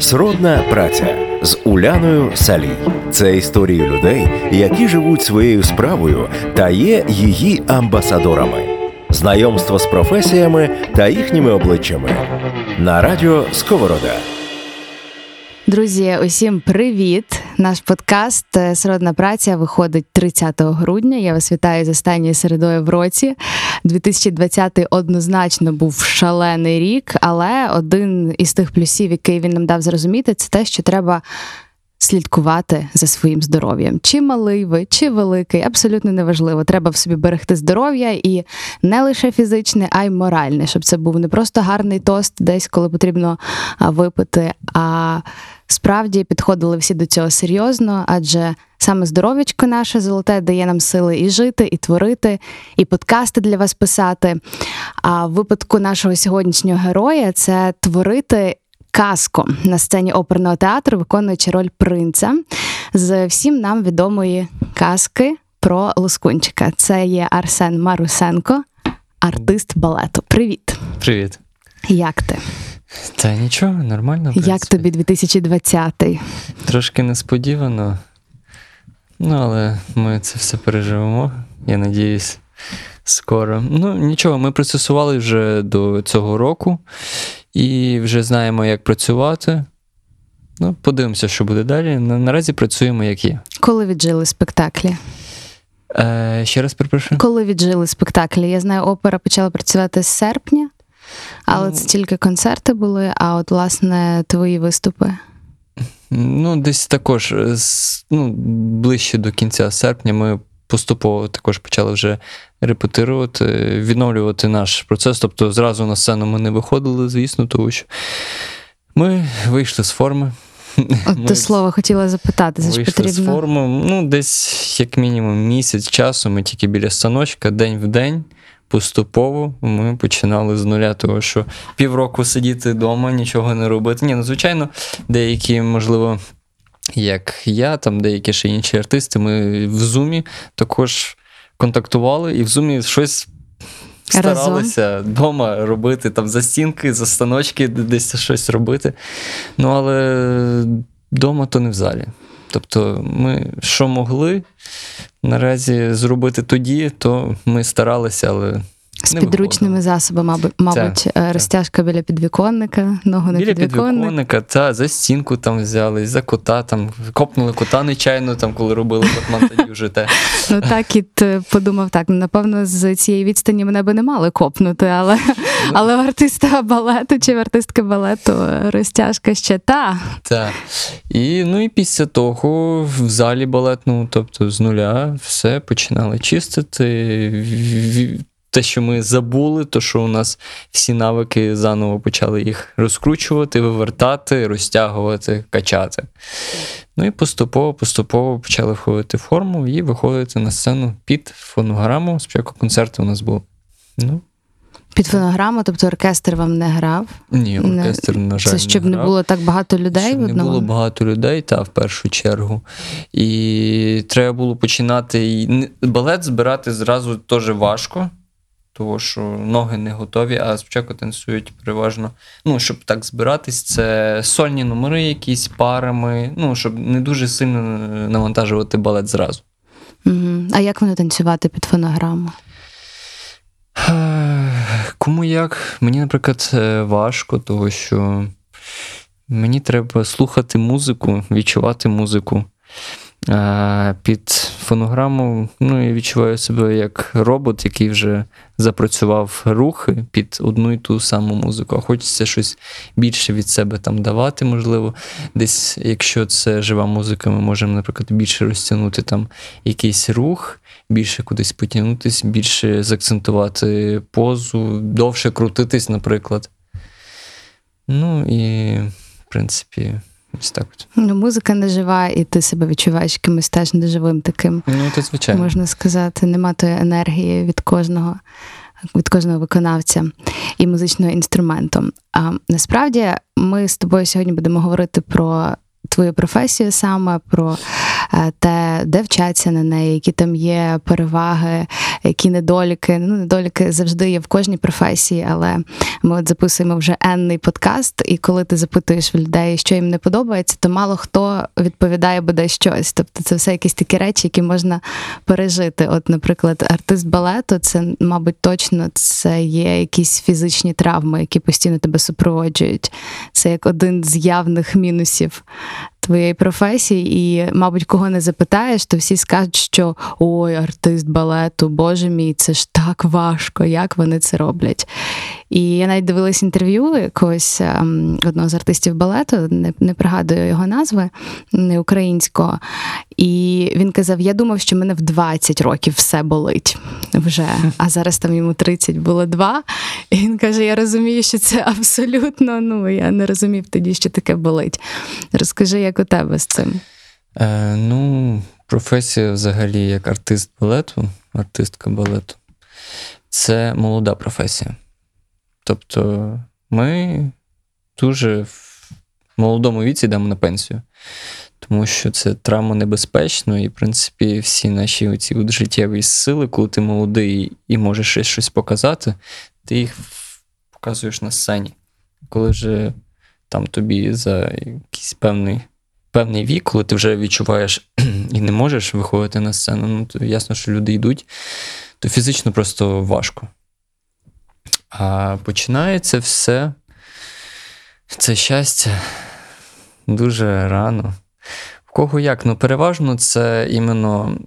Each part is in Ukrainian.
Сродна праця з Уляною Салій. Це історії людей, які живуть своєю справою та є її амбасадорами. Знайомство з професіями та їхніми обличчями. На радіо Сковорода. Друзі, усім привіт! Наш подкаст «Сродна праця» виходить 30 грудня. Я вас вітаю з останньою середою в році. 2020 однозначно був шалений рік, але один із тих плюсів, який він нам дав зрозуміти, це те, що треба слідкувати за своїм здоров'ям. Чи малий ви, чи великий, абсолютно неважливо. Треба в собі берегти здоров'я, і не лише фізичне, а й моральне, щоб це був не просто гарний тост десь, коли потрібно випити, а справді підходили всі до цього серйозно, адже саме здоров'ячко наше золоте дає нам сили і жити, і творити, і подкасти для вас писати. А в випадку нашого сьогоднішнього героя це творити казку. На сцені оперного театру, виконуючи роль принца з всім нам відомої казки про Лускунчика. Це є Арсен Марусенко, артист балету. Привіт! Привіт! Як ти? Та нічого, нормально. Як тобі 2020-й? Трошки несподівано, але ми це все переживемо, я надіюсь, скоро. Нічого, ми процесували вже до цього року і вже знаємо, як працювати. Подивимося, що буде далі. Наразі працюємо, як є. Коли віджили спектаклі? Ще раз перепрошую. Коли віджили спектаклі? Я знаю, опера почала працювати з серпня. Але це тільки концерти були, а от, власне, твої виступи? Десь також, ближче до кінця серпня ми поступово також почали вже репетирувати, відновлювати наш процес. Тобто, зразу на сцену ми не виходили, звісно, тому що ми вийшли з форми. От те слово хотіла запитати, це ж потрібно. Вийшли з форми, десь, як мінімум, місяць часу, ми тільки біля станочка, день в день. Поступово ми починали з нуля, того, що півроку сидіти вдома, нічого не робити. Звичайно, деякі, можливо, як я, там деякі ще інші артисти, ми в Zoom також контактували і в Zoom щось старалися вдома робити, там за стінки, за станочки десь щось робити. Але вдома то не в залі. Тобто ми що могли наразі зробити тоді, то ми старалися, але з підручними засобами, мабуть, розтяжка біля підвіконника, ногу на підвіконника, та за стінку там взяли, за кота там копнули кота нечайно, там коли робили Гофман тоді вже те. Кіт подумав так, напевно, з цієї відстані мене би не мали копнути, але в артиста балету чи в артистки балету розтяжка ще та. Так. І після того в залі балетному, тобто з нуля, все починали чистити. Те, що ми забули, то, що у нас всі навики заново почали їх розкручувати, вивертати, розтягувати, качати. І поступово почали входити в форму і виходити на сцену під фонограму. Спочатку концерту у нас було. Під фонограму, тобто оркестр вам не грав? Ні, оркестр, на жаль, не грав. Це щоб не було так багато людей в одному? Щоб не було багато людей, в першу чергу. І треба було починати. Балет збирати зразу теж важко. Того, що ноги не готові, а спочатку танцюють переважно, щоб так збиратись, це сольні номери якісь, парами, щоб не дуже сильно навантажувати балет зразу. А як воно танцювати під фонограму? Кому як? Мені, наприклад, важко, того, що мені треба слухати музику, відчувати музику. Під фонограму я відчуваю себе як робот, який вже запрацював рухи під одну і ту саму музику, а хочеться щось більше від себе там давати, можливо. Десь, якщо це жива музика, ми можемо, наприклад, більше розтягнути там якийсь рух, більше кудись потягнутися, більше заакцентувати позу, довше крутитись, наприклад. І, в принципі... музика не жива, і ти себе відчуваєш якимось теж неживим таким. Це звичайно. Можна сказати, нема тої енергії від кожного виконавця і музичного інструменту. А насправді ми з тобою сьогодні будемо говорити про твою професію саме, про те, де вчаться на неї, які там є переваги, які недоліки. Ну, недоліки завжди є в кожній професії, але ми от записуємо вже енний подкаст, і коли ти запитуєш в людей, що їм не подобається, то мало хто відповідає буде щось. Тобто це все якісь такі речі, які можна пережити. От, наприклад, артист балету, це, мабуть, точно це є якісь фізичні травми, які постійно тебе супроводжують. Це як один з явних мінусів твоєї професії, і, мабуть, кого не запитаєш, то всі скажуть, що «Ой, артист балету, боже мій, це ж так важко, як вони це роблять». І я навіть дивилась інтерв'ю якогось одного з артистів балету, не пригадую його назви, не українського, і він казав, я думав, що мене в 20 років все болить вже, а зараз там йому 30 було 2, і він каже, я розумію, що це абсолютно, ну, я не розумів тоді, що таке болить. Розкажи, як у тебе з цим? Ну, професія взагалі як артист балету, артистка балету, це молода професія. Тобто ми дуже в молодому віці йдемо на пенсію, тому що це травмонебезпечно і, в принципі, всі наші оці життєві сили, коли ти молодий і можеш щось показати, ти їх показуєш на сцені. Коли вже там тобі за якийсь певний вік, коли ти вже відчуваєш і не можеш виходити на сцену, ну, то ясно, що люди йдуть, то фізично просто важко. А починається все, це щастя, дуже рано. В кого як? Ну, переважно це іменно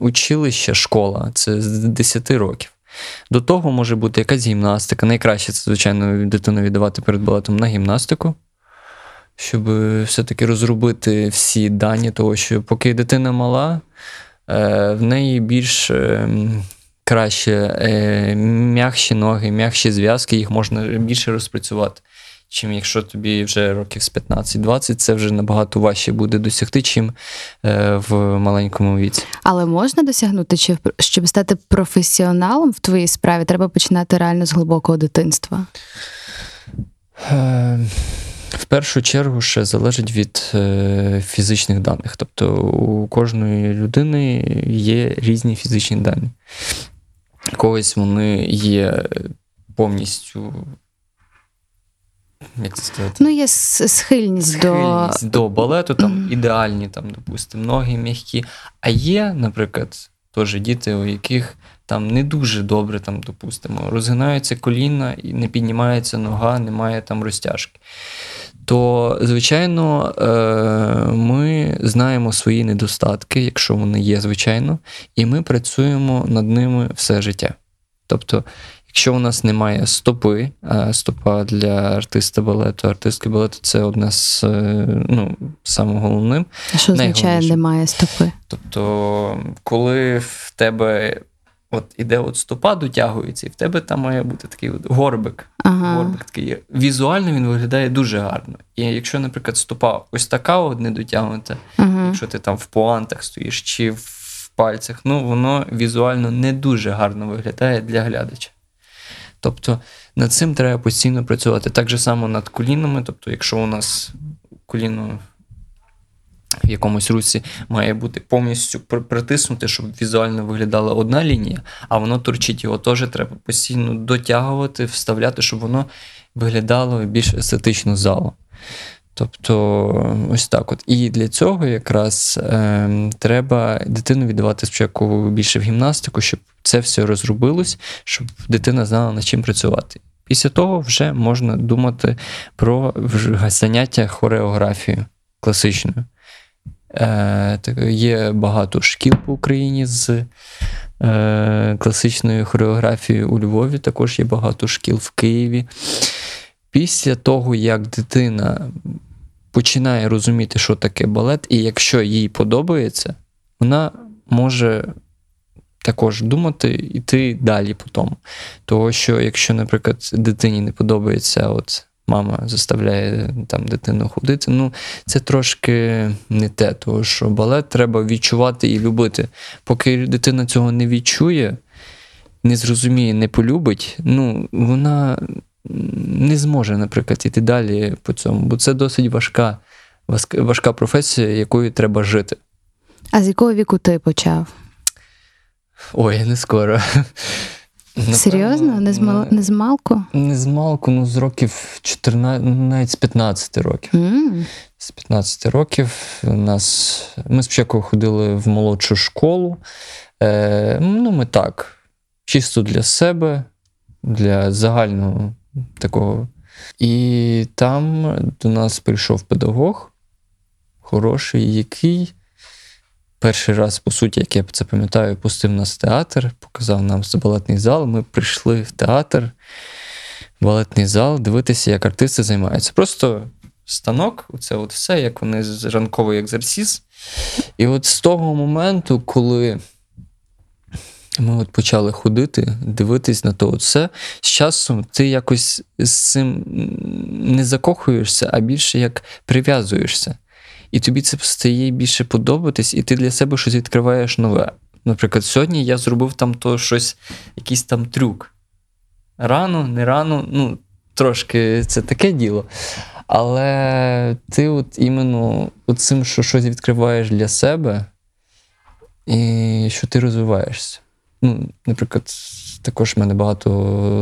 училище, школа, це з 10 років. До того може бути якась гімнастика. Найкраще це, звичайно, дитину віддавати перед балетом на гімнастику, щоб все-таки розробити всі дані того, що поки дитина мала, в неї більш... краще, м'якші ноги, м'якші зв'язки, їх можна більше розпрацювати, чим якщо тобі вже років з 15-20, це вже набагато важче буде досягти, чим в маленькому віці. Але можна досягнути, чи щоб стати професіоналом в твоїй справі, треба починати реально з глибокого дитинства? В першу чергу ще залежить від фізичних даних. Тобто у кожної людини є різні фізичні дані. Когось вони є повністю, як це сказати? Ну, є схильність до балету, там ідеальні, там, допустимо, ноги м'які. А є, наприклад, теж діти, у яких там не дуже добре, там, допустимо, розгинаються коліна і не піднімається нога, немає там розтяжки. То, звичайно, ми знаємо свої недостатки, якщо вони є, звичайно, і ми працюємо над ними все життя. Тобто, якщо у нас немає стопи, а стопа для артиста балету, артистки балету – це одна з, ну, самого головним. А що означає немає стопи? Тобто, коли в тебе от іде от стопа, дотягується, і в тебе там має бути такий от горбик. Ага. Горбик такий. Візуально він виглядає дуже гарно. І якщо, наприклад, стопа ось така от не дотягнута, ага, якщо ти там в пуантах стоїш чи в пальцях, ну воно візуально не дуже гарно виглядає для глядача. Тобто над цим треба постійно працювати. Так же само над колінами, тобто якщо у нас коліно в якомусь русі має бути повністю притиснути, щоб візуально виглядала одна лінія, а воно торчить, його теж треба постійно дотягувати, вставляти, щоб воно виглядало більш естетично залу. Тобто ось так от. І для цього якраз треба дитину віддавати спочатку більше в гімнастику, щоб це все розробилось, щоб дитина знала, над чим працювати. Після того вже можна думати про заняття хореографією класичною. Є багато шкіл по Україні з класичною хореографією. У Львові також є багато шкіл, в Києві. Після того, як дитина починає розуміти, що таке балет, і якщо їй подобається, вона може також думати, йти далі по тому. Тому що, якщо, наприклад, дитині не подобається, от мама заставляє там дитину ходити, ну, це трошки не те, тому що балет треба відчувати і любити. Поки дитина цього не відчує, не зрозуміє, не полюбить, ну, вона не зможе, наприклад, йти далі по цьому, бо це досить важка професія, якою треба жити. А з якого віку ти почав? Ой, не скоро. Серйозно? Не з малку? Не з малку, ну з років 14, навіть з 15 років. З 15 років ми спочатку ходили в молодшу школу. Ми так, чисто для себе, для загального такого. І там до нас прийшов педагог, хороший, який перший раз, по суті, як я це пам'ятаю, пустив нас в театр, показав нам балетний зал. Ми прийшли в театр, балетний зал, дивитися, як артисти займаються. Просто станок, це от все, як вони ранковий екзерсіс. І от з того моменту, коли ми от почали ходити, дивитись на то все, з часом ти якось з цим не закохуєшся, а більше як прив'язуєшся. І тобі це стає більше подобатись, і ти для себе щось відкриваєш нове. Наприклад, сьогодні я зробив там то щось, якийсь там трюк. Рано, не рано, трошки це таке діло. Але ти от іменно цим, що щось відкриваєш для себе, і що ти розвиваєшся. Наприклад, також в мене багато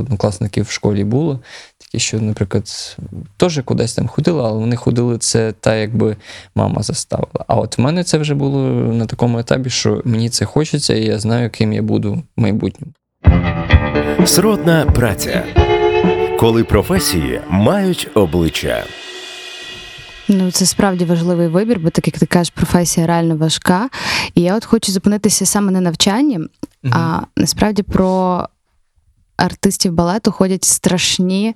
однокласників в школі було, такі, що, наприклад, теж кудись там ходили, але вони ходили, це та, якби мама заставила. А от в мене це вже було на такому етапі, що мені це хочеться, і я знаю, ким я буду в майбутньому. Сродна праця. Коли професії мають обличчя. Це справді важливий вибір, бо так, як ти кажеш, професія реально важка. І я от хочу зупинитися саме на навчанні, а насправді про артистів балету ходять страшні,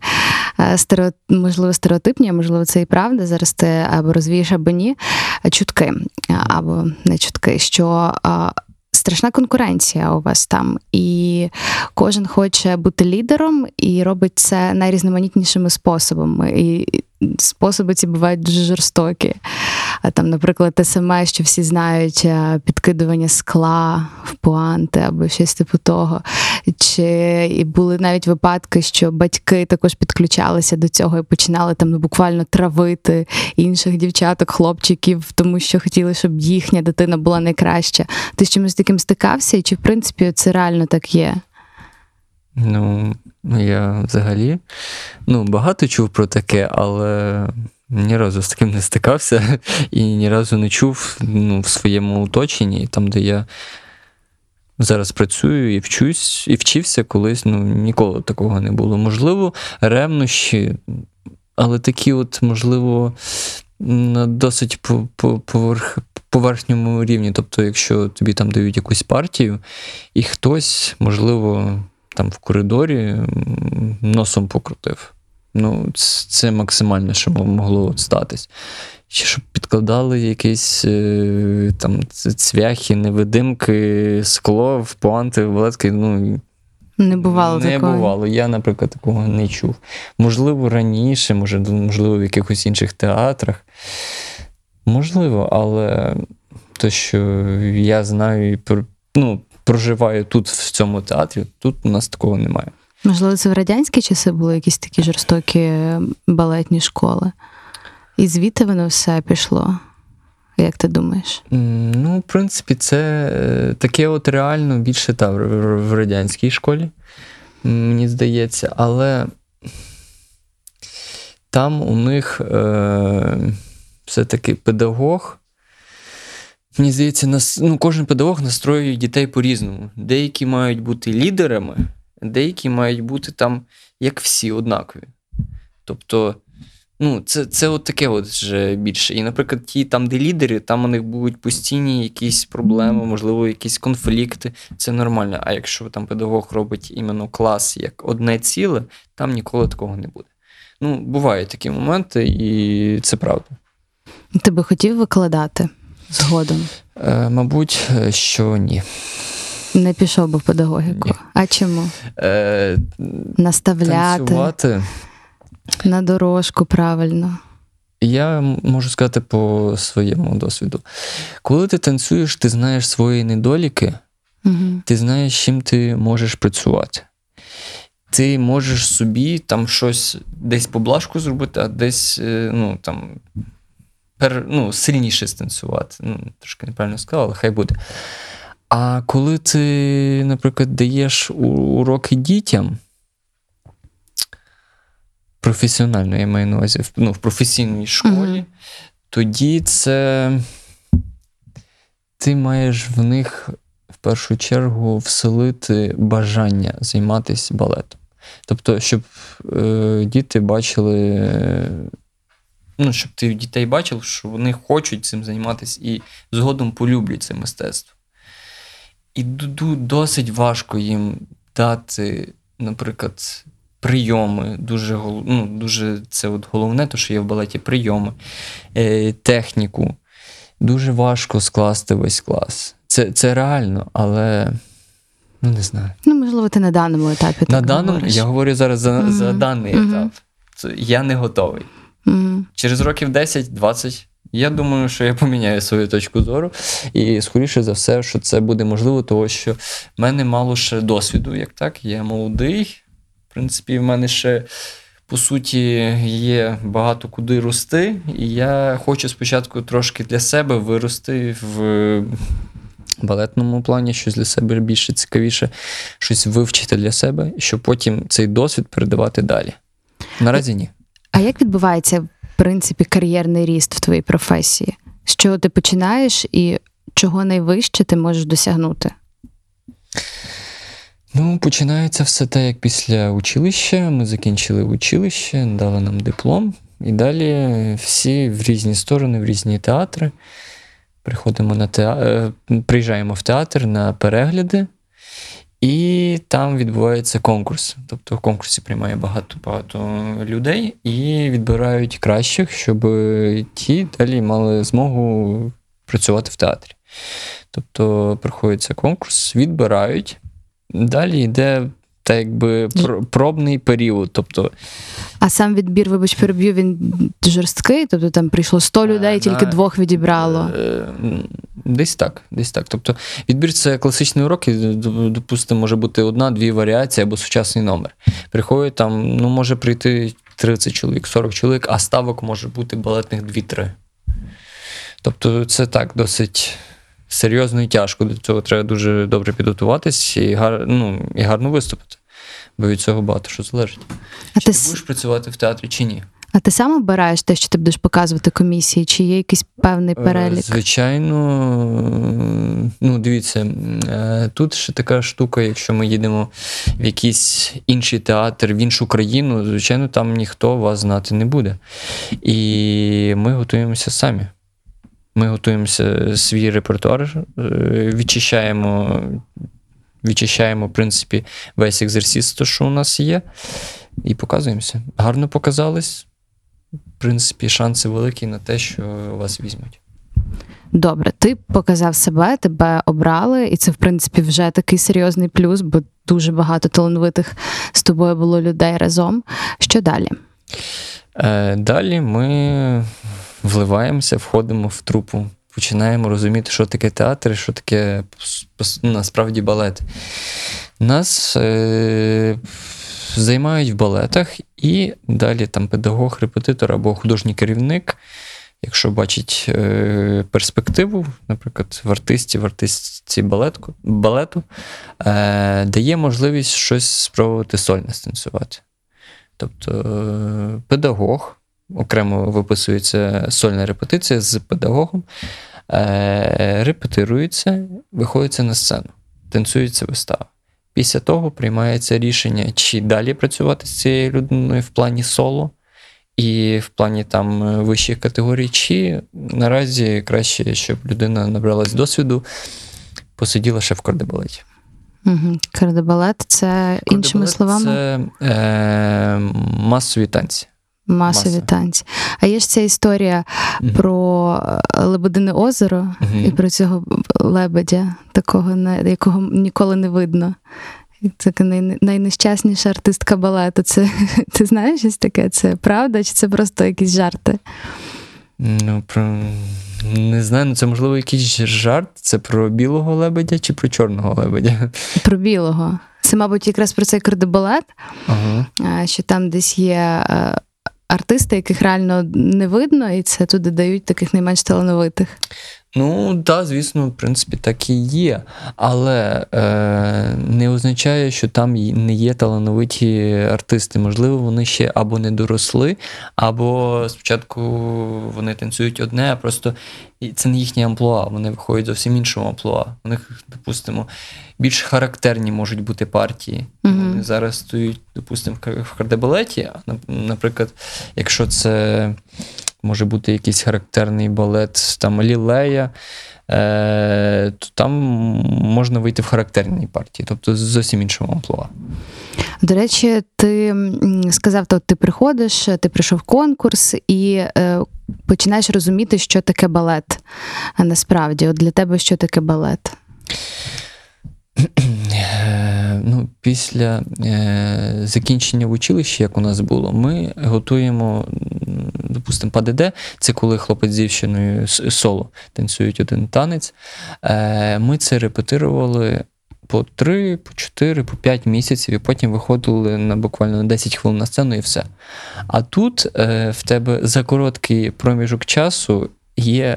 можливо, стереотипні, а можливо, це і правда, зараз ти або розвієш, або ні, чутки, або не чутки, що страшна конкуренція у вас там, і кожен хоче бути лідером і робить це найрізноманітнішими способами, і способи ці бувають дуже жорстокі. Там, наприклад, те саме, що всі знають, підкидування скла в пуанти або щось типу того. І були навіть випадки, що батьки також підключалися до цього і починали там буквально травити інших дівчаток, хлопчиків, тому що хотіли, щоб їхня дитина була найкраща. Ти з чимось таким стикався? І чи, в принципі, це реально так є? Я взагалі багато чув про таке, але ні разу з таким не стикався і ні разу не чув в своєму оточенні, там, де я зараз працюю і вчусь, і вчився колись, ніколи такого не було. Можливо, ревнощі, але такі от, можливо, на досить поверхньому рівні. Тобто, якщо тобі там дають якусь партію, і хтось, можливо, там в коридорі носом покрутив. Це максимально, що могло статись. Чи щоб підкладали якісь там цвяхи, невидимки, скло в пуанти, в балетки. Не бувало такого. Я, наприклад, такого не чув. Можливо, раніше, можливо, в якихось інших театрах. Можливо, але те, що я знаю, проживаю тут, в цьому театрі, тут у нас такого немає. Можливо, це в радянські часи були якісь такі жорстокі балетні школи. І звідти воно все пішло. Як ти думаєш? В принципі, це таке от реально більше в радянській школі, мені здається. Але там у них все-таки педагог. Мені здається, кожен педагог настроює дітей по-різному. Деякі мають бути лідерами, деякі мають бути там, як всі, однакові. Тобто, це от таке от вже більше. І, наприклад, ті там, де лідери, там у них будуть постійні якісь проблеми, можливо, якісь конфлікти. Це нормально. А якщо там педагог робить іменно клас як одне ціле, там ніколи такого не буде. Бувають такі моменти, і це правда. Ти би хотів викладати? Згодом. Мабуть, що ні. Не пішов би в педагогіку. Ні. А чому? Наставляти. Танцювати. На дорожку, правильно. Я можу сказати по своєму досвіду. Коли ти танцюєш, ти знаєш свої недоліки, ти знаєш, чим ти можеш працювати. Ти можеш собі там щось десь поблажку зробити, а десь, сильніше станцювати. Трошки неправильно сказав, але хай буде. А коли ти, наприклад, даєш уроки дітям, професіонально, я маю на увазі, в професійній школі, тоді це ти маєш в них в першу чергу вселити бажання займатися балетом. Тобто, щоб діти бачили, щоб ти дітей бачив, що вони хочуть цим займатися і згодом полюблять це мистецтво. І досить важко їм дати, наприклад, прийоми, дуже це от головне, то що є в балеті, прийоми, техніку. Дуже важко скласти весь клас. Це реально, але не знаю. Можливо, ти на даному етапі. На даному говориш. Я говорю зараз за даний етап. Я не готовий. Через років 10-20 я думаю, що я поміняю свою точку зору. І, скоріше за все, що це буде можливо, тому що в мене мало ще досвіду, як так. Я молодий. В принципі, в мене ще, по суті, є багато куди рости. І я хочу спочатку трошки для себе вирости в балетному плані, щось для себе більше цікавіше, щось вивчити для себе, щоб потім цей досвід передавати далі. Наразі ні. А як відбувається, в принципі, кар'єрний ріст в твоїй професії? З чого ти починаєш і чого найвище ти можеш досягнути? Починається все те, як після училища. Ми закінчили училище, дали нам диплом. І далі всі в різні сторони, в різні театри. Приїжджаємо в театр на перегляди. І там відбувається конкурс. Тобто в конкурсі приймає багато людей і відбирають кращих, щоб ті далі мали змогу працювати в театрі. Тобто проходиться конкурс, відбирають. Далі йде пробний період. Тобто... А сам відбір, вибач, переб'ю, він жорсткий? Тобто там прийшло 100 людей, тільки 2 відібрало? Десь так. Тобто відбір – це класичний урок, і, допустимо, може бути 1-2 варіації або сучасний номер. Приходить там, може прийти 30 чоловік, 40 чоловік, а ставок може бути балетних 2-3. Тобто це так, досить... серйозно і тяжко. До цього треба дуже добре підготуватись і гарно виступити. Бо від цього багато що залежить. А ти будеш працювати в театрі чи ні? А ти сам обираєш те, що ти будеш показувати комісії? Чи є якийсь певний перелік? Звичайно. Дивіться, тут ще така штука, якщо ми їдемо в якийсь інший театр, в іншу країну, звичайно, там ніхто вас знати не буде. І ми готуємося самі. Ми готуємося свій репертуар, відчищаємо, в принципі, весь екзерсіс, то, що у нас є, і показуємося. Гарно показались, в принципі, шанси великі на те, що вас візьмуть. Добре, ти показав себе, тебе обрали, і це, в принципі, вже такий серйозний плюс, бо дуже багато талановитих з тобою було людей разом. Що далі? Далі ми... вливаємося, входимо в трупу, починаємо розуміти, що таке театр, що таке насправді балет. Нас займають в балетах, і далі там педагог, репетитор або художній керівник, якщо бачить перспективу, наприклад, в артистці балету, дає можливість щось спробувати сольно станцювати. Тобто педагог, окремо виписується сольна репетиція з педагогом, репетирується, виходиться на сцену, танцюється вистава. Після того приймається рішення, чи далі працювати з цією людиною в плані соло і в плані там вищих категорій, чи наразі краще, щоб людина набралась досвіду, посиділа ще в кардебалеті. Кардебалет – це, іншими словами? Це масові танці. Масові танці. А є ж ця історія про Лебедине озеро і про цього лебедя, такого, якого ніколи не видно. Це найнещасніша артистка балету. Це, ти знаєш щось таке? Це правда чи це просто якісь жарти? Не знаю, це можливо якийсь жарт. Це про білого лебедя чи про чорного лебедя? Про білого. Це, мабуть, якраз про цей кардебалет, що там десь є... артисти, яких реально не видно, і це туди дають таких найменш талановитих. Ну, так, звісно, в принципі, так і є, але не означає, що там не є талановиті артисти. Можливо, вони ще або не доросли, або спочатку вони танцюють одне, а просто це не їхнє амплуа, вони виходять зовсім іншому амплуа. У них, допустимо, більш характерні можуть бути партії. Mm-hmm. Вони зараз стоять, допустимо, в кардебалеті, наприклад, якщо це... може бути якийсь характерний балет, там Лілея, то там можна вийти в характерній партії, тобто зовсім іншого амплуа. До речі, ти сказав, то ти приходиш, ти прийшов в конкурс і починаєш розуміти, що таке балет. А насправді, от для тебе що таке балет? Ну, після закінчення в училищі, як у нас було, ми готуємо, допустимо, ПДД, це коли хлопець з дівчиною соло танцюють один танець. Ми це репетирували по 3, по 4, по 5 місяців, і потім виходили на буквально 10 хвилин на сцену і все. А тут в тебе за короткий проміжок часу є,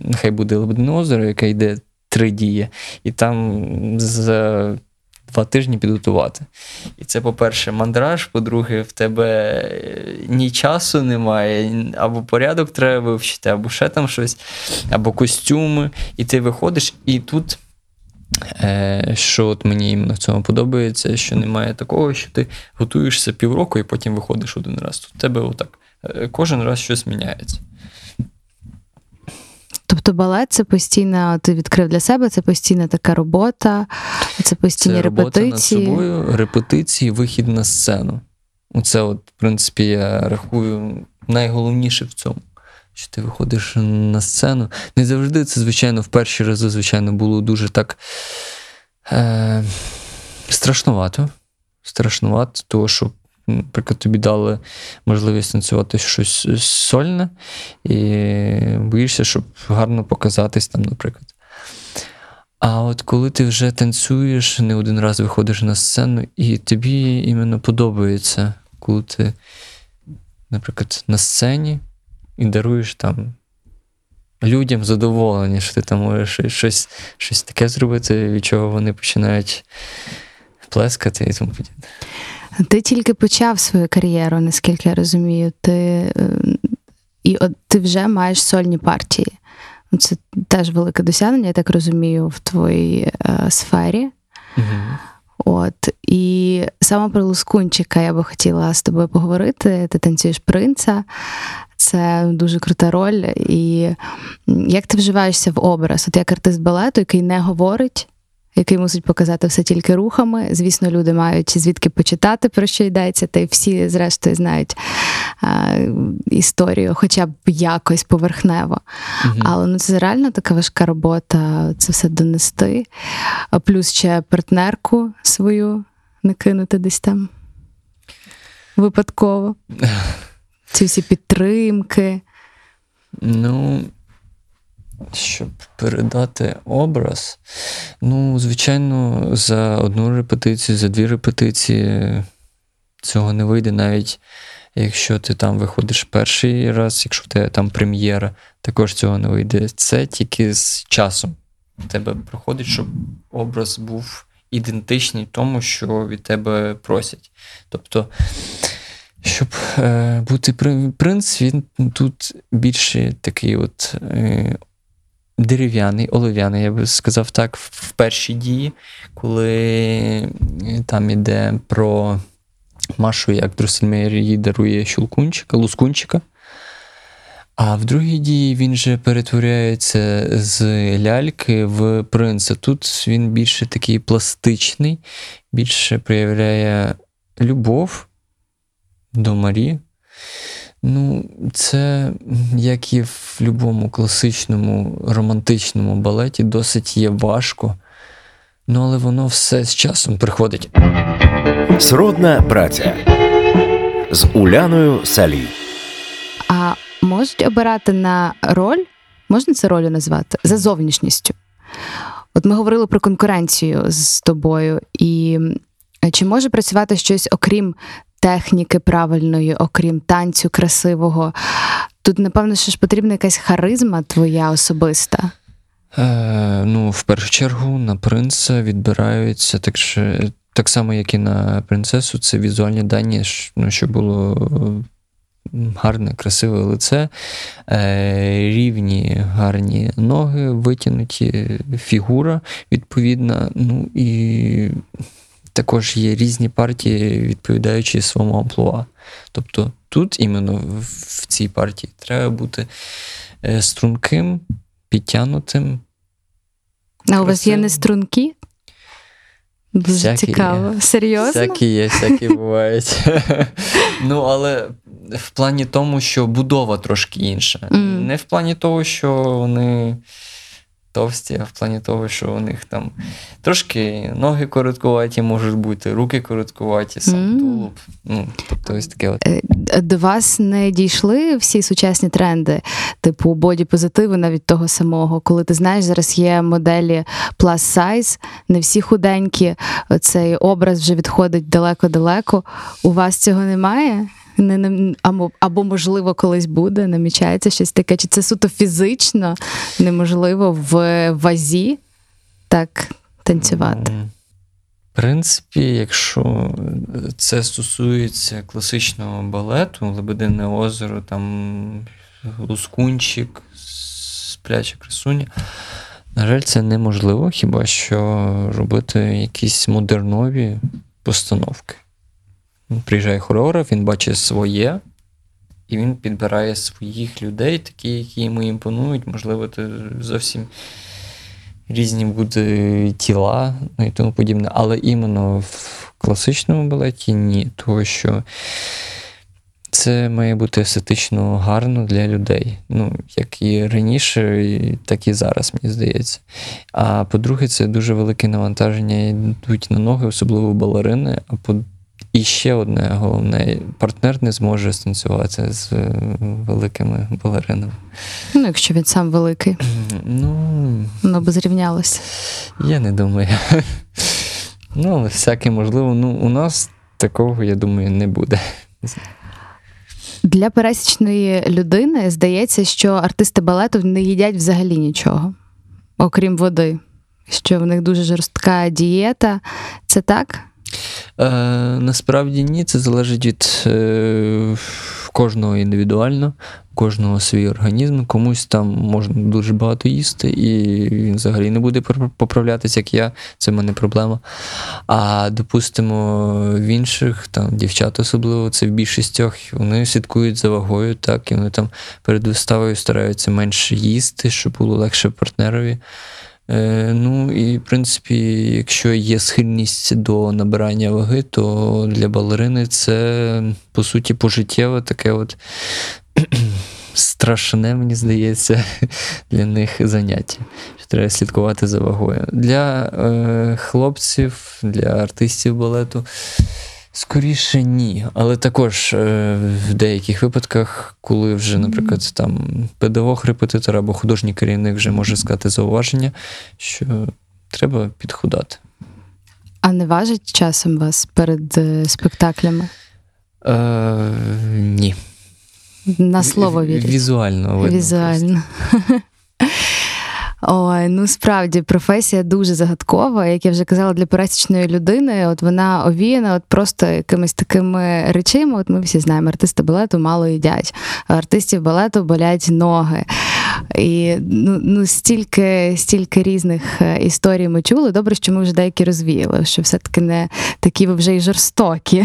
нехай буде Лебедине озеро, яке йде 3 дії, і там за 2 тижні підготувати. І це, по-перше, мандраж, по-друге, в тебе ні часу немає, або порядок треба вивчити, або ще там щось, або костюми, і ти виходиш, і тут, що от мені іменно в цьому подобається, що немає такого, що ти готуєшся півроку і потім виходиш один раз. Тут в тебе отак кожен раз щось міняється. Тобто балет – це постійно, ти відкрив для себе, це постійна така робота, це постійні репетиції. Це робота над собою, репетиції, вихід на сцену. Оце, от, в принципі, я рахую найголовніше в цьому, що ти виходиш на сцену. Не завжди це, звичайно, в перші рази, звичайно, було дуже так страшнувато. Страшнувато, тому що, наприклад, тобі дали можливість танцювати щось сольне і боїшся, щоб гарно показатись там, наприклад. А от коли ти вже танцюєш, не один раз виходиш на сцену, і тобі іменно подобається, коли ти, наприклад, на сцені і даруєш там людям задоволення, що ти там можеш щось таке зробити, від чого вони починають плескати і тому подібне. Ти тільки почав свою кар'єру, наскільки я розумію. Ти вже маєш сольні партії. Це теж велике досягнення, я так розумію, в твоїй сфері. Угу. От. І саме про Лускунчика я би хотіла з тобою поговорити. Ти танцюєш принца. Це дуже крута роль. І як ти вживаєшся в образ? От як артист балету, який не говорить, який мусить показати все тільки рухами. Звісно, люди мають звідки почитати, про що йдеться, та й всі, зрештою, знають історію, хоча б якось поверхнево. Mm-hmm. Але це реально така важка робота, це все донести. А плюс ще партнерку свою не кинути десь там випадково. Ці всі підтримки. Ну... Щоб передати образ, ну, звичайно, за одну репетицію, за 2 репетиції цього не вийде, навіть якщо ти там виходиш перший раз, якщо в тебе там прем'єра, також цього не вийде. Це тільки з часом в тебе проходить, щоб образ був ідентичний тому, що від тебе просять. Тобто, щоб бути принц, він тут більше такий от... дерев'яний, олов'яний, я би сказав так, в першій дії, коли там іде про Машу, як Дросельмейр їй дарує щелкунчика, лускунчика. А в другій дії він же перетворяється з ляльки в принца. Тут він більше такий пластичний, більше проявляє любов до Марі. Ну, це, як і в будь-якому класичному романтичному балеті, досить є важко, ну, але воно все з часом приходить. Сродна праця з Уляною Салі. А можуть обирати на роль, можна це ролю назвати, за зовнішністю? От ми говорили про конкуренцію з тобою, і чи може працювати щось, окрім техніки правильної, окрім танцю красивого? Тут, напевно, що ж потрібна якась харизма твоя особиста. Ну, в першу чергу, на принца відбираються так само, як і на принцесу, це візуальні дані, ну, щоб було гарне, красиве лице, рівні, гарні ноги, витягнуті, фігура відповідна, ну і також є різні партії, відповідаючи своєму амплуа. Тобто тут, іменно в цій партії, треба бути струнким, підтягнутим. А у вас є не струнки? Дуже всякі цікаво. Є. Серйозно? Всякі є, всякі бувають. Ну, але в плані тому, що будова трошки інша. Не в плані того, що вони товсті, а в плані того, що у них там трошки ноги короткуваті можуть бути, руки короткуваті, сам тулуб. Ну, тобто ось таке от. До вас не дійшли всі сучасні тренди, типу боді-позитиву навіть того самого, коли ти знаєш, зараз є моделі plus size, не всі худенькі, цей образ вже відходить далеко-далеко. У вас цього немає? Або, можливо, колись буде, намічається щось таке, чи це суто фізично неможливо в вазі так танцювати? В принципі, якщо це стосується класичного балету, Лебедине озеро, там Лускунчик, Спляча красуня, на жаль, це неможливо, хіба що робити якісь модернові постановки. Приїжджає хореограф, він бачить своє, і він підбирає своїх людей, такі, які йому імпонують, можливо, це зовсім різні будуть тіла, ну і тому подібне. Але іменно в класичному балеті ні, тому що це має бути естетично гарно для людей. Ну, як і раніше, так і зараз, мені здається. А по-друге, це дуже велике навантаження йдуть на ноги, особливо балерини, а і ще одне головне, партнер не зможе станцювати з великими балеринами. Ну, якщо він сам великий. Воно би зрівнялося. Я не думаю. Ну, але всяке можливо. Ну, у нас такого, я думаю, не буде. Для пересічної людини здається, що артисти балету не їдять взагалі нічого, окрім води. Що в них дуже жорстка дієта. Це так? Насправді ні, це залежить від кожного індивідуально, кожного свій організм. Комусь там можна дуже багато їсти, і він взагалі не буде поправлятися, як я, це в мене проблема. А, допустимо, в інших, там, дівчат особливо, це в більшістях, вони слідкують за вагою, так, і вони там перед виставою стараються менше їсти, щоб було легше партнерові. Ну і, в принципі, якщо є схильність до набирання ваги, то для балерини це, по суті, пожиттєво таке от страшне, мені здається, для них заняття. Треба слідкувати за вагою. Для хлопців, для артистів балету, скоріше ні. Але також в деяких випадках, коли вже, наприклад, там педагог, репетитор або художній керівник вже може сказати зауваження, що треба підхудати. А не важить часом вас перед спектаклями? Ні. На слово вірить? Візуально. Видно, візуально. Ой, ну справді, професія дуже загадкова, як я вже казала, для пересічної людини, от вона овіяна от просто якимись такими речами, от ми всі знаємо, артисти балету мало їдять, а артистів балету болять ноги. І ну стільки різних історій ми чули. Добре, що ми вже деякі розвіяли, що все-таки не такі ви вже і жорстокі,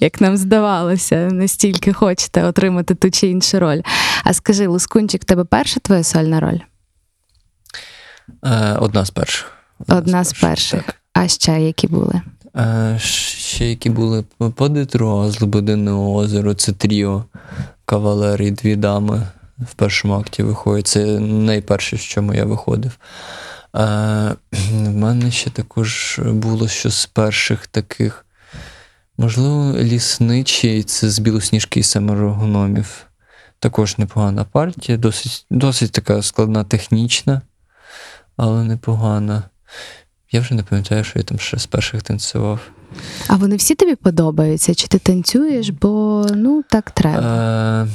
як нам здавалося, настільки хочете отримати ту чи іншу роль. А скажи, Лускунчик, тебе перша твоя сольна роль? Одна з перших. Так. А ще які були? По Детро, з Лебединого озера, це тріо, кавалер і дві дами в першому акті виходить. Це найперше, з чому я виходив. В мене ще також було, що з перших таких, можливо, лісничий, це з Білосніжки і Семеро гномів. Також непогана партія, досить така складна технічна. Але непогано. Я вже не пам'ятаю, що я там ще з перших танцював. А вони всі тобі подобаються? Чи ти танцюєш, бо, ну, так треба?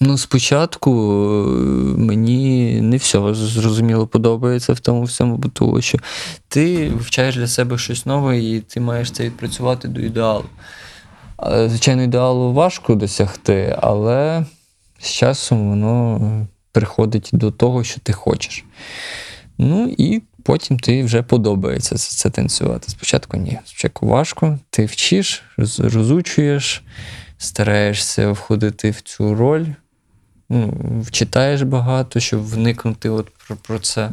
Ну, спочатку мені не все, зрозуміло, подобається в тому всьому, бо того, що ти вивчаєш для себе щось нове і ти маєш це відпрацювати до ідеалу. Звичайно, ідеалу важко досягти, але з часом воно приходить до того, що ти хочеш. Ну, і потім ти вже подобається це танцювати. Спочатку ні. Спочатку важко, ти вчиш, розучуєш, стараєшся входити в цю роль, ну, читаєш багато, щоб вникнути от про це.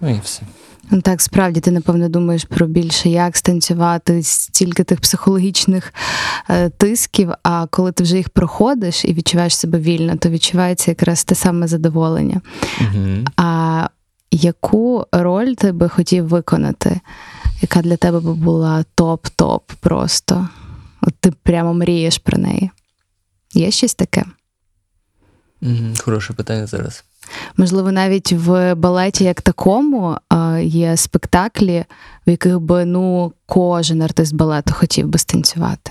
Ну і все. Ну так, справді, ти, напевно, думаєш про більше, як станцювати, стільки тих психологічних тисків, а коли ти вже їх проходиш і відчуваєш себе вільно, то відчувається якраз те саме задоволення. Угу. А яку роль ти би хотів виконати? Яка для тебе би була топ-топ просто? От ти прямо мрієш про неї. Є щось таке? Хороше питання зараз. Можливо, навіть в балеті як такому є спектаклі, в яких би, ну, кожен артист балету хотів би станцювати.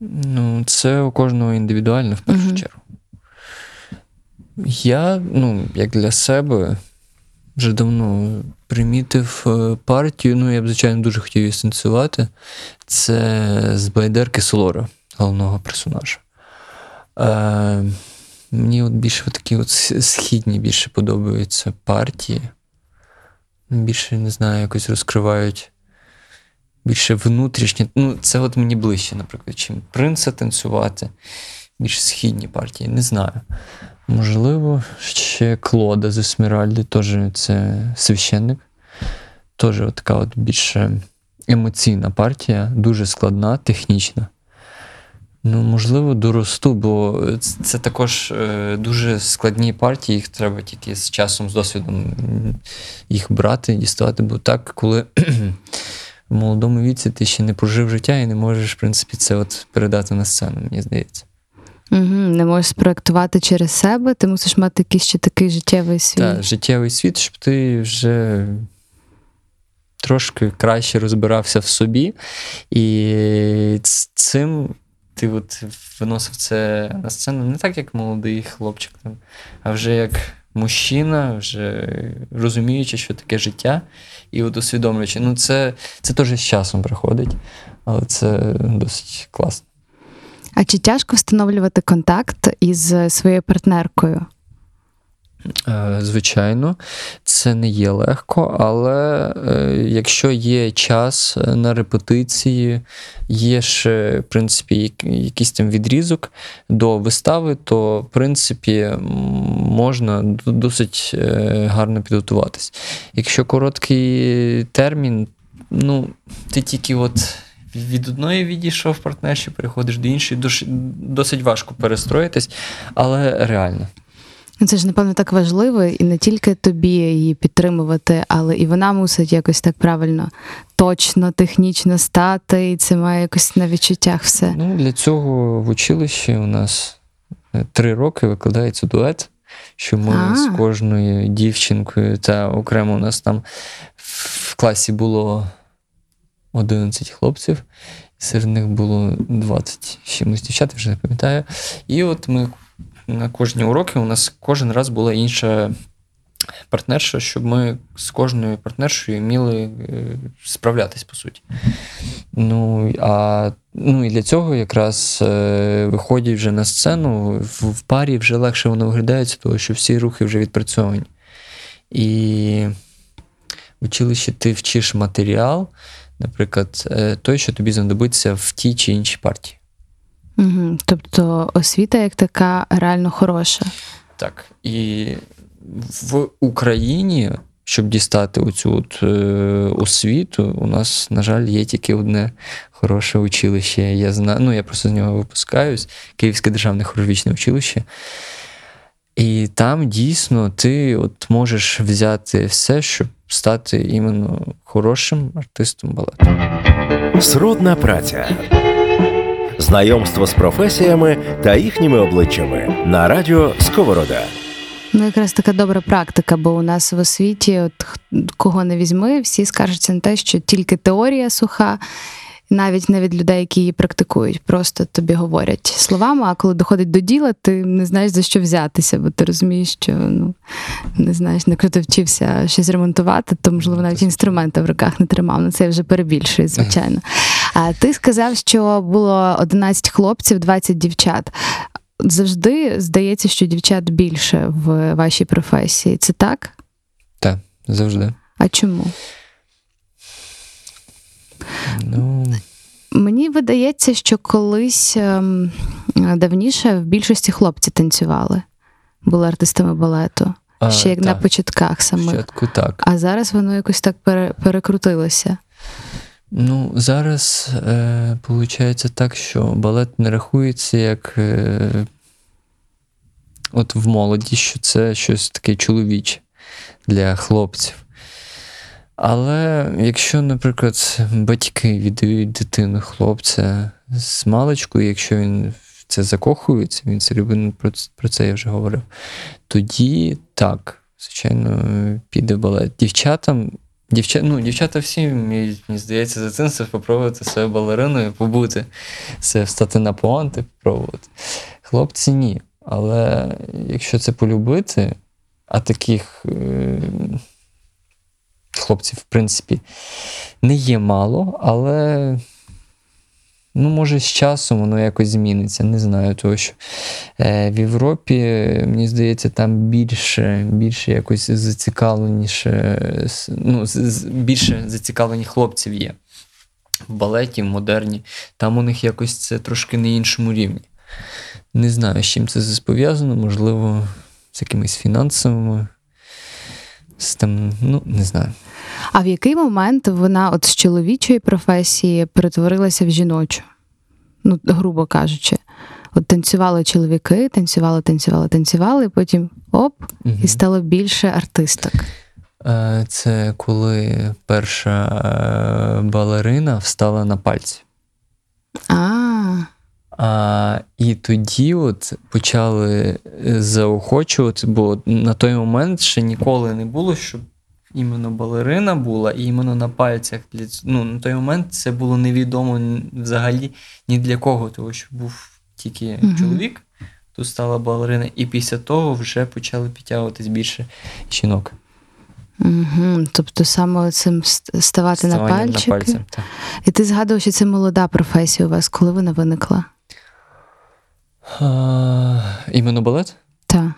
Ну, це у кожного індивідуально, в першу чергу. Я, ну, як для себе, вже давно примітив партію, ну, я б, звичайно, дуже хотів її станцювати. Це з Байдерки Солора, головного персонажа. Мені от більше от такі от східні більше подобаються партії. Більше, не знаю, якось розкривають більше внутрішні. Ну, це от мені ближче, наприклад, чим принца танцювати. Більш східні партії, не знаю. Можливо, ще Клода з Есмеральди, теж це священник. Теж от така от більше емоційна партія, дуже складна, технічна. Ну, можливо, доросту, бо це також дуже складні партії, їх треба тільки з часом, з досвідом їх брати, діставати, бо так, коли в молодому віці ти ще не прожив життя і не можеш, в принципі, це от передати на сцену, мені здається. Угу, не можеш спроектувати через себе, ти мусиш мати якийсь ще такий життєвий світ. Так, життєвий світ, щоб ти вже трошки краще розбирався в собі, і цим ти от виносив це на сцену не так, як молодий хлопчик, а вже як мужчина, вже розуміючи, що таке життя, і от усвідомлюючи. Ну, це теж з часом приходить, але це досить класно. А чи тяжко встановлювати контакт із своєю партнеркою? Звичайно, це не є легко, але якщо є час на репетиції, є ще, в принципі, якийсь там відрізок до вистави, то, в принципі, можна досить гарно підготуватись. Якщо короткий термін, ну, ти тільки от від одної відійшов партнерші, переходиш до іншої, досить важко перестроїтись, але реально. Це ж, напевно, так важливо, і не тільки тобі її підтримувати, але і вона мусить якось так правильно, точно, технічно стати, і це має якось на відчуттях все. Ну, для цього в училищі у нас 3 роки викладається дует, що ми з кожною дівчинкою, та окремо у нас там в класі було 11 хлопців, серед них було 20 чимось дівчат, вже не пам'ятаю. І от ми на кожні уроки, у нас кожен раз була інша партнерша, щоб ми з кожною партнершою вміли справлятись, по суті. Ну і для цього якраз виходять вже на сцену, в парі вже легше воно виглядається, тому що всі рухи вже відпрацьовані. І в училищі ти вчиш матеріал, наприклад, той, що тобі знадобиться в тій чи іншій партії. Угу. Тобто освіта як така реально хороша. Так. І в Україні, щоб дістати оцю от освіту, у нас, на жаль, є тільки одне хороше училище. Я знаю, ну, я просто з нього випускаюсь. Київське державне хірургічне училище. І там дійсно ти от можеш взяти все, щоб стати іменно хорошим артистом балету. Сродна праця. Знайомство з професіями та їхніми обличчями на радіо Сковорода. Ну, якраз така добра практика, бо у нас в освіті, от, кого не візьми, всі скаржаться на те, що тільки теорія суха, навіть не від людей, які її практикують. Просто тобі говорять словами, а коли доходить до діла, ти не знаєш, за що взятися, бо ти розумієш, що не знаєш, на кого ти вчився щось ремонтувати, то, можливо, навіть інструмента в руках не тримав. Ну, це я вже перебільшую, звичайно. А ти сказав, що було 11 хлопців, 20 дівчат. Завжди здається, що дівчат більше в вашій професії. Це так? Так, завжди. А чому? Ну... Мені видається, що колись давніше в більшості хлопці танцювали. Були артистами балету. Ще як на початках самих. Початку, так. А зараз воно якось так перекрутилося. Ну, зараз виходить так, що балет не рахується як от в молоді, що це щось таке чоловіче для хлопців. Але якщо, наприклад, батьки віддають дитину хлопця з маличкою, якщо він в це закохується, він це любить, про це я вже говорив, тоді так, звичайно, піде балет. Дівчатам, дівчата всі, мені здається, за цим це попробувати себе балериною, побути, це встати на пуанти, попробувати. Хлопці ні, але якщо це полюбити, а таких... хлопців, в принципі, не є мало, але, ну, може, з часом воно якось зміниться, не знаю, того, що в Європі, мені здається, там більше якось зацікавленіше, ну, більше зацікавлені хлопців є в балеті, в модерні, там у них якось це трошки на іншому рівні. Не знаю, з чим це пов'язано, можливо, з якимись фінансовими, там, ну, не знаю. А в який момент вона от з чоловічої професії перетворилася в жіночу? Ну, грубо кажучи. От танцювали чоловіки, танцювали, і потім оп, і стало більше артисток. Це коли перша балерина встала на пальці. І тоді от почали заохочувати, бо на той момент ще ніколи не було, щоб іменно балерина була, і іменно на пальцях. Ну, на той момент це було невідомо взагалі ні для кого, тому що був тільки чоловік, тут стала балерина, і після того вже почали підтягуватись більше жінок. Тобто саме цим ставати на пальчики. На пальцях, так. І ти згадував, що це молода професія у вас, коли вона виникла? Іменно балет? Так.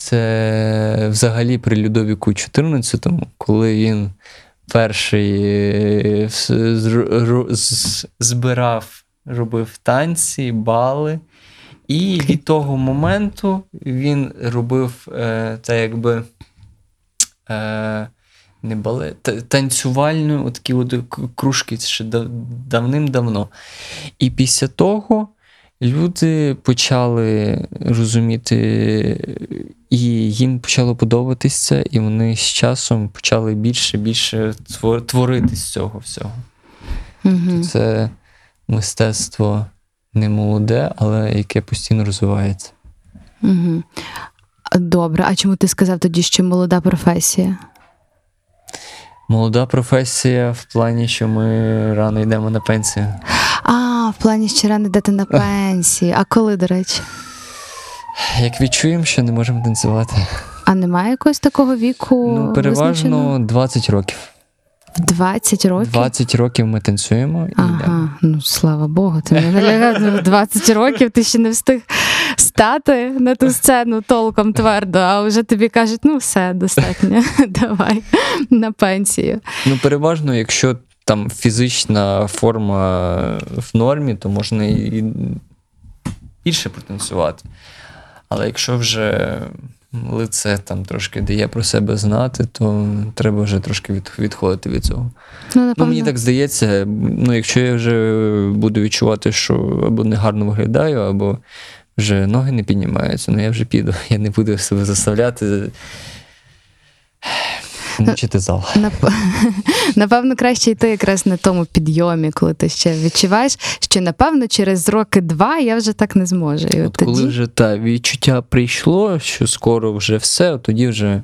Це взагалі при Людовіку 14, коли він перший збирав, робив танці, бали. І від того моменту він робив це якби не балет, танцювальну, отакі от кружки ще давним-давно. І після того люди почали розуміти, і їм почало подобатись це, і вони з часом почали більше творити з цього всього. Це мистецтво не молоде, але яке постійно розвивається. Добре. А чому ти сказав тоді, що молода професія? Молода професія в плані, що ми рано йдемо на пенсію. В плані ще рано йдете на пенсію. А коли, до речі? Як відчуємо, що не можемо танцювати. А немає якогось такого віку? Ну, переважно визначено? 20 років. 20 років? 20 років ми танцюємо. Ну, слава Богу. Ти не 20 років, ти ще не встиг стати на ту сцену толком твердо, а вже тобі кажуть, ну все, достатньо, давай на пенсію. Ну, переважно, якщо там фізична форма в нормі, то можна і більше протанцювати. Але якщо вже лице там трошки дає про себе знати, то треба вже трошки відходити від цього. Ну, мені так здається, ну, якщо я вже буду відчувати, що або негарно виглядаю, або вже ноги не піднімаються, ну я вже піду, я не буду себе заставляти. мучити зал. Напевно, краще йти якраз на тому підйомі, коли ти ще відчуваєш, що, напевно, через роки-два я вже так не зможу. І от коли тоді... вже та відчуття прийшло, що скоро вже все, тоді вже,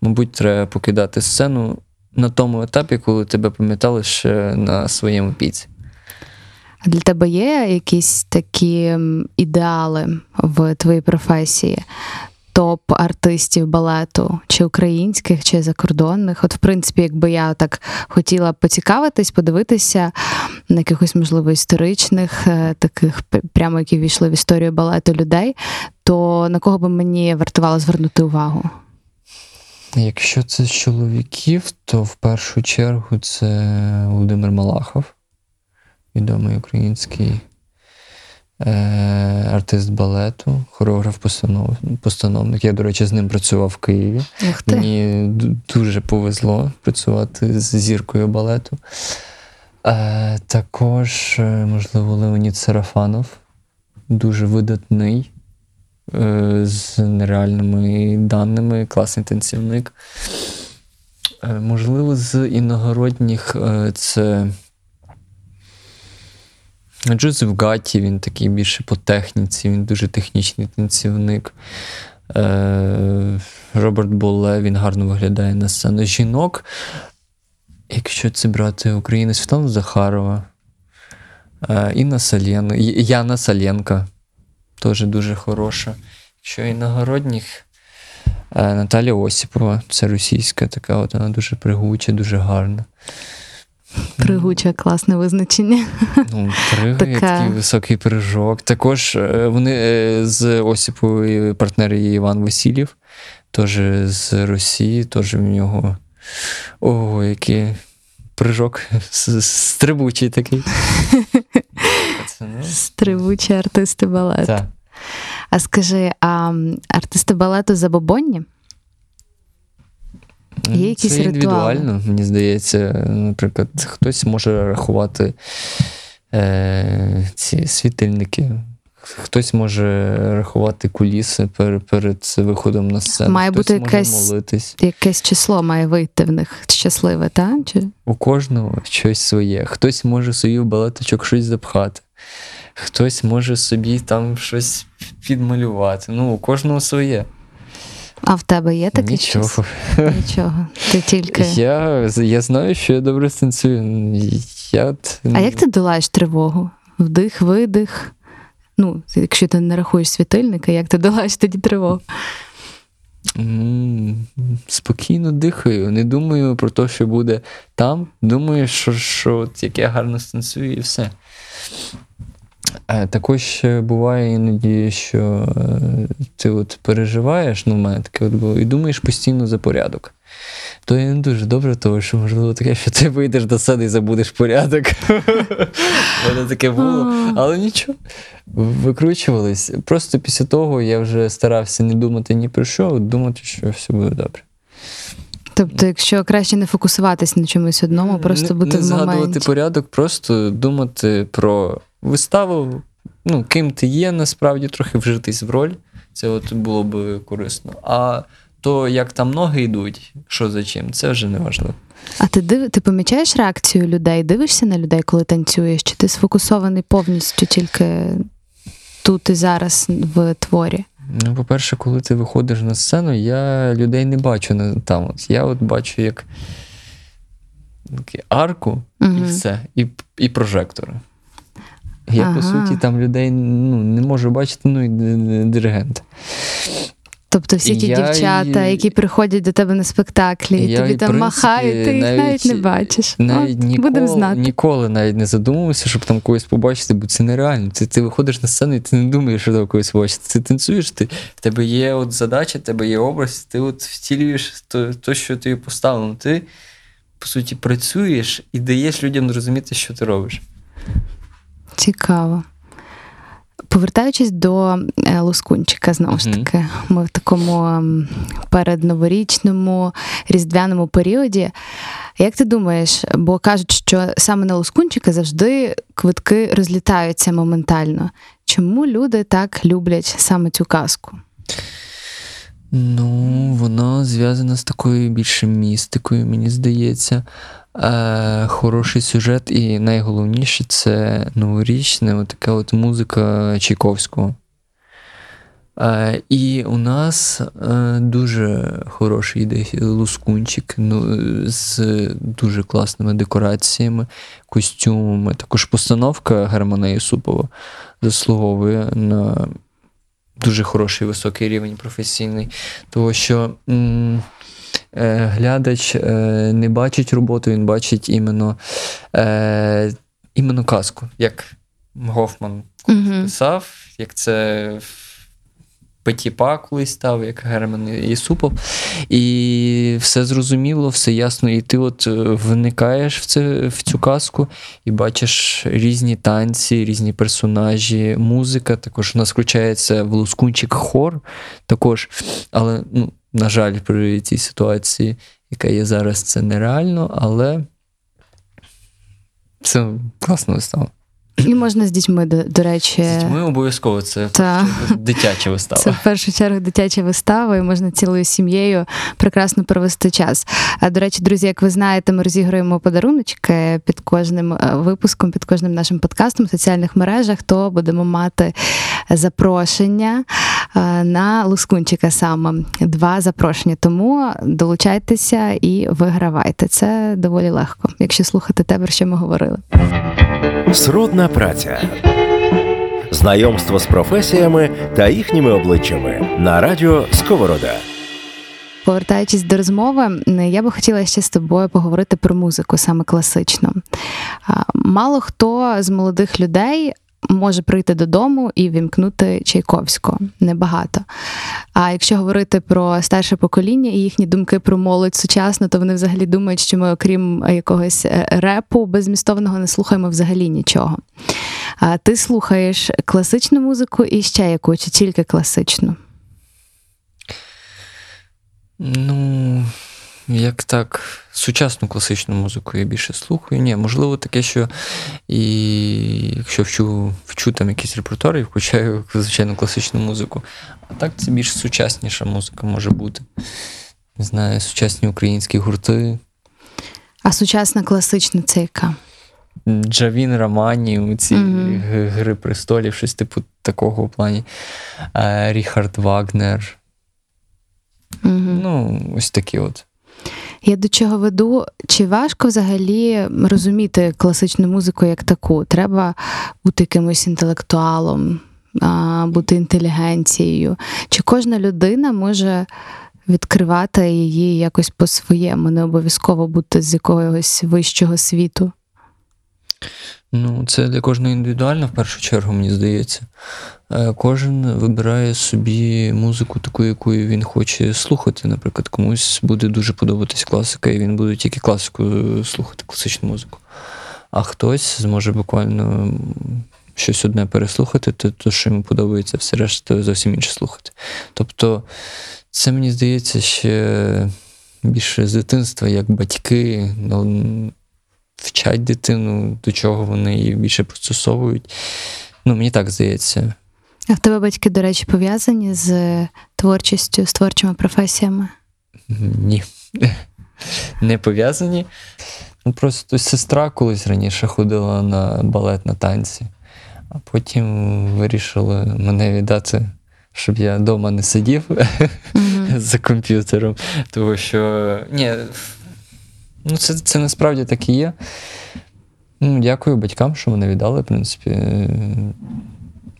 мабуть, треба покидати сцену на тому етапі, коли тебе пам'ятали ще на своєму піці. А для тебе є якісь такі ідеали в твоїй професії? Топ-артистів балету, чи українських, чи закордонних? От, в принципі, якби я так хотіла поцікавитись, подивитися на якихось, можливо, історичних, таких прямо, які ввійшли в історію балету людей, то на кого би мені вартувало звернути увагу? Якщо це з чоловіків, то в першу чергу це Володимир Малахов, відомий український артист балету, хореограф-постановник. Я, до речі, з ним працював в Києві. Мені дуже повезло працювати з зіркою балету. Також, можливо, Леонід Сарафанов, дуже видатний, з нереальними даними, класний танцівник. Можливо, з іногородніх це Джузеп Гатті, він такий більше по техніці, він дуже технічний танцівник. Роберт Боле, він гарно виглядає на сцені. Жінок, якщо це брати України, Світлана Захарова, Іна Салєнка, Яна Саленко, теж дуже хороша. Якщо іногородніх, Наталія Осипова, це російська така, от вона дуже пригуча, дуже гарна. Пригуче, класне визначення. Ну, пригає, такий високий прыжок. Також вони з Осіпової партнери є Іван Васильєв, теж з Росії, теж в нього ого, який прыжок стрибучий такий. Стрибучі артисти балету. Так. А скажи, а артисти балету забобонні? Є якісь це індивідуально, ритуали? Мені здається. Наприклад, хтось може рахувати ці світильники, хтось може рахувати куліси перед виходом на сцену, має хтось бути може молитись. Якесь число має вийти в них щасливе, так? Чи? У кожного щось своє. Хтось може собі в балеточок щось запхати, хтось може собі там щось підмалювати. Ну, у кожного своє. А в тебе є таке? Нічого. Нічого. Ти тільки... Я знаю, що я добре станцюю. А як ти долаєш тривогу? Вдих, видих? Ну, якщо ти не рахуєш світильника, як ти долаєш тоді тривогу? Спокійно дихаю. Не думаю про те, що буде там. Думаю, що як я гарно станцюю і все. Також буває іноді, що ти от переживаєш, ну, в мене таке от було, і думаєш постійно за порядок. То я не дуже добре, тому що, можливо, таке, що ти вийдеш до саду і забудеш порядок. Воно таке було, але нічого. Викручувались. Просто після того я вже старався не думати ні про що, а думати, що все буде добре. Тобто, якщо краще не фокусуватись на чомусь одному, просто бути в моменті. Не згадувати порядок, просто думати про виставу, ну, ким ти є, насправді, трохи вжитись в роль, це от було б корисно. А то, як там ноги йдуть, що за чим, це вже не важливо. А ти помічаєш реакцію людей, дивишся на людей, коли танцюєш, чи ти сфокусований повністю тільки тут і зараз в творі? Ну, по-перше, коли ти виходиш на сцену, я людей не бачу там. Я от бачу, як арку, і все, і прожектори. Я, по суті, там людей не можу бачити, ну, і диригент. Тобто всі ті дівчата, які приходять до тебе на спектаклі, і тобі там махають, ти їх навіть не бачиш. Навіть ніколи навіть не задумувався, щоб там когось побачити, бо це нереально. Ти виходиш на сцену і ти не думаєш, що там когось побачити. Ти танцюєш, в тебе є от задача, в тебе є образ, ти от втілюєш те, що тобі поставлено. Ти, по суті, працюєш і даєш людям зрозуміти, що ти робиш. Цікаво. Повертаючись до Лускунчика, знову ж таки, ми в такому передноворічному, різдвяному періоді. Як ти думаєш, бо кажуть, що саме на Лускунчика завжди квитки розлітаються моментально. Чому люди так люблять саме цю казку? Ну, вона зв'язана з такою більше містикою, мені здається. Хороший сюжет і найголовніше це новорічна така от музика Чайковського. І у нас дуже хороший іде лускунчик, ну, з дуже класними декораціями, костюмами. Також постановка Германа Юсупова заслуговує на дуже хороший високий рівень професійний, тому що глядач не бачить роботу, він бачить іменно казку, як Гофман писав, як це Петі Пакули став, як Герман Юсупов. І все зрозуміло, все ясно. І ти от вникаєш в цю казку і бачиш різні танці, різні персонажі, музика. Також у нас включається в лускунчик хор також. Але, ну, на жаль, при цій ситуації, яка є зараз, це нереально, але це класна вистава. І можна з дітьми, до речі. З дітьми обов'язково, це дитяча вистава. Це в першу чергу дитяча вистава, і можна цілою сім'єю прекрасно провести час. А, до речі, друзі, як ви знаєте, ми розіграємо подаруночки під кожним випуском, під кожним нашим подкастом в соціальних мережах, то будемо мати запрошення на лускунчика саме. 2 запрошення, тому долучайтеся і вигравайте. Це доволі легко, якщо слухати те, про що ми говорили. Сродна праця. Знайомство з професіями та їхніми обличчями на радіо Сковорода. Повертаючись до розмови, я би хотіла ще з тобою поговорити про музику, саме класичну. Мало хто з молодих людей може прийти додому і вімкнути Чайковського. Небагато. А якщо говорити про старше покоління і їхні думки про молодь сучасну, то вони взагалі думають, що ми, окрім якогось репу беззмістовного, не слухаємо взагалі нічого. А ти слухаєш класичну музику і ще яку, чи тільки класичну? Ну, як так, сучасну класичну музику я більше слухаю. Ні, можливо, таке, що і якщо вчу там якісь репертуари, включаю, звичайно, класичну музику. А так це більш сучасніша музика може бути. Не знаю, сучасні українські гурти. А сучасна класична це яка? Джавін Романів, ці Гри престолів, щось типу такого в плані. Ріхард Вагнер. Ну, ось такі от. Я до чого веду, чи важко взагалі розуміти класичну музику як таку? Треба бути якимось інтелектуалом, бути інтелігенцією. Чи кожна людина може відкривати її якось по-своєму, не обов'язково бути з якогось вищого світу? Ну, це для кожного індивідуально, в першу чергу, мені здається. Кожен вибирає собі музику таку, яку він хоче слухати. Наприклад, комусь буде дуже подобатись класика, і він буде тільки класику слухати, класичну музику. А хтось зможе буквально щось одне переслухати, то, що йому подобається, все решта зовсім інше слухати. Тобто, це, мені здається, ще більше з дитинства, як батьки вчать дитину, до чого вони її більше пристосовують. Ну, мені так здається. А в тебе батьки, до речі, пов'язані з творчістю, з творчими професіями? Ні. Не пов'язані. Ну, просто сестра колись раніше ходила на балет, на танці, а потім вирішила мене віддати, щоб я вдома не сидів за комп'ютером. Тому що... Ні, ну, це насправді так і є. Ну, дякую батькам, що вони віддали, в принципі.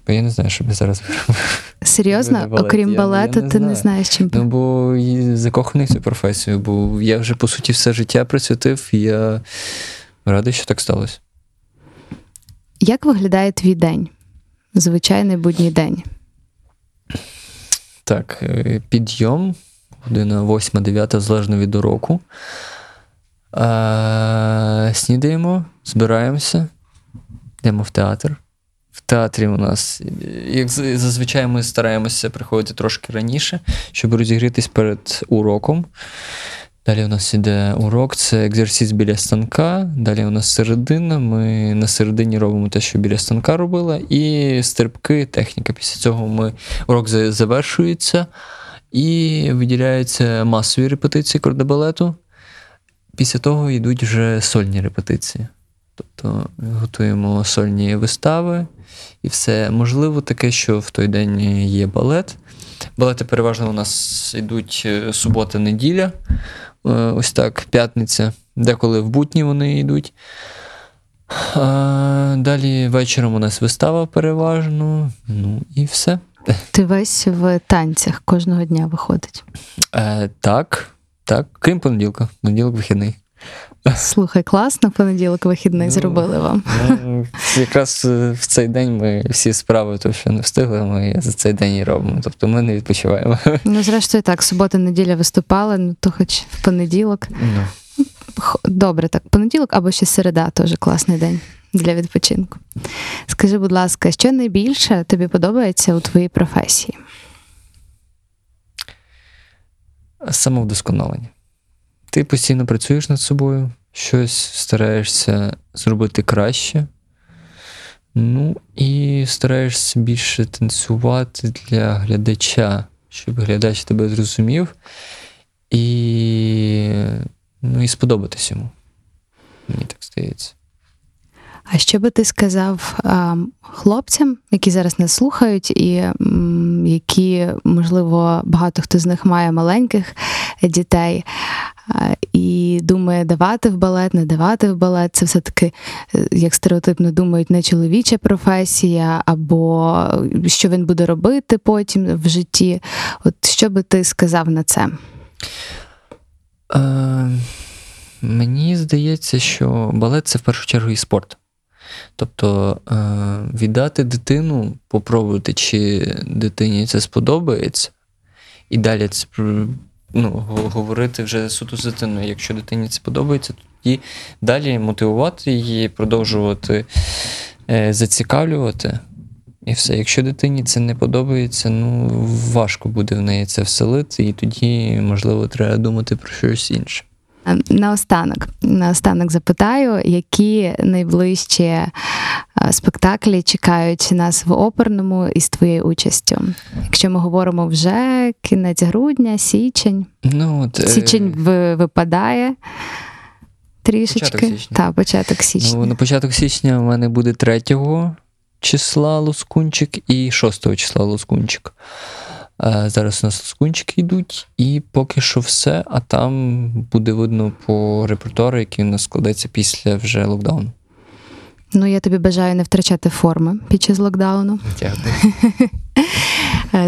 Бо я не знаю, що б я зараз виробив. Серйозно? Окрім балету, ти не знаєш, чим? Ну, бо закоханий в цю професію, бо я вже, по суті, все життя присвятив, і я радий, що так сталося. Як виглядає твій день? Звичайний будній день. Так, підйом, година 8-9, залежно від року. Снідаємо, збираємося, йдемо в театр. В театрі у нас, як зазвичай, ми стараємося приходити трошки раніше, щоб розігрітись перед уроком. Далі у нас іде урок, це екзерсис біля станка, далі у нас середина, ми на середині робимо те, що біля станка робила, і стрибки, техніка. Після цього урок завершується. І виділяються масові репетиції кордебалету. Після того йдуть вже сольні репетиції. Тобто готуємо сольні вистави і все. Можливо таке, що в той день є балет. Балети переважно у нас йдуть субота-неділя, ось так, п'ятниця, деколи в будні вони йдуть. Далі вечором у нас вистава переважно, ну і все. Ти весь в танцях кожного дня виходить? Так, крім понеділка, понеділок-вихідний. Слухай, класно, понеділок-вихідний зробили вам. Якраз в цей день ми всі справи, то що не встигли, ми за цей день і робимо. Тобто ми не відпочиваємо. Ну, зрештою так, субота-неділя виступали, ну то хоч в понеділок. Добре, так, понеділок або ще середа, теж класний день для відпочинку. Скажи, будь ласка, що найбільше тобі подобається у твоїй професії? Самовдосконалення. Ти постійно працюєш над собою, щось стараєшся зробити краще, ну і стараєшся більше танцювати для глядача, щоб глядач тебе зрозумів і, ну, і сподобатись йому. Мені так здається. А що би ти сказав хлопцям, які зараз нас слухають, і які, можливо, багато хто з них має маленьких дітей, і думає, давати в балет, не давати в балет, це все-таки, як стереотипно думають, не чоловіча професія, або що він буде робити потім в житті. От що би ти сказав на це? Мені здається, що балет – це в першу чергу і спорт. Тобто віддати дитину, попробувати, чи дитині це сподобається, і далі це, ну, говорити вже суто з дитиною. Якщо дитині це подобається, тоді далі мотивувати її, продовжувати зацікавлювати. І все. Якщо дитині це не подобається, ну важко буде в неї це вселити, і тоді, можливо, треба думати про щось інше. Наостанок запитаю, які найближчі спектаклі чекають нас в оперному із твоєю участю? Якщо ми говоримо вже кінець грудня, січень. Ну, от, січень випадає трішечки. Початок січня. Ну, на початок січня в мене буде 3 числа Лускунчик і 6 числа Лускунчик. Зараз у нас лускунчики йдуть, і поки що все, а там буде видно по репертуару, який у нас складеться після вже локдауну. Ну, я тобі бажаю не втрачати форми під час локдауну. Дякую.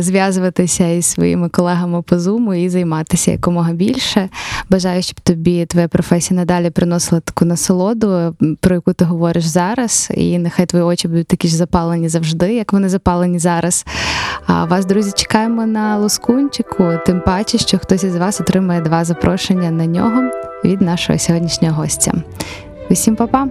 Зв'язуватися із своїми колегами по Zoom і займатися якомога більше. Бажаю, щоб тобі твоя професія надалі приносила таку насолоду, про яку ти говориш зараз, і нехай твої очі будуть такі ж запалені завжди, як вони запалені зараз. А вас, друзі, чекаємо на Лускунчику, тим паче, що хтось із вас отримає 2 запрошення на нього від нашого сьогоднішнього гостя. Усім па-па!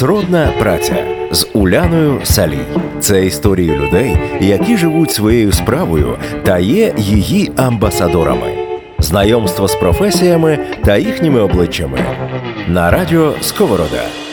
Сродна праця з Уляною Салій. Це історії людей, які живуть своєю справою та є її амбасадорами. Знайомство з професіями та їхніми обличчями. На радіо Сковорода.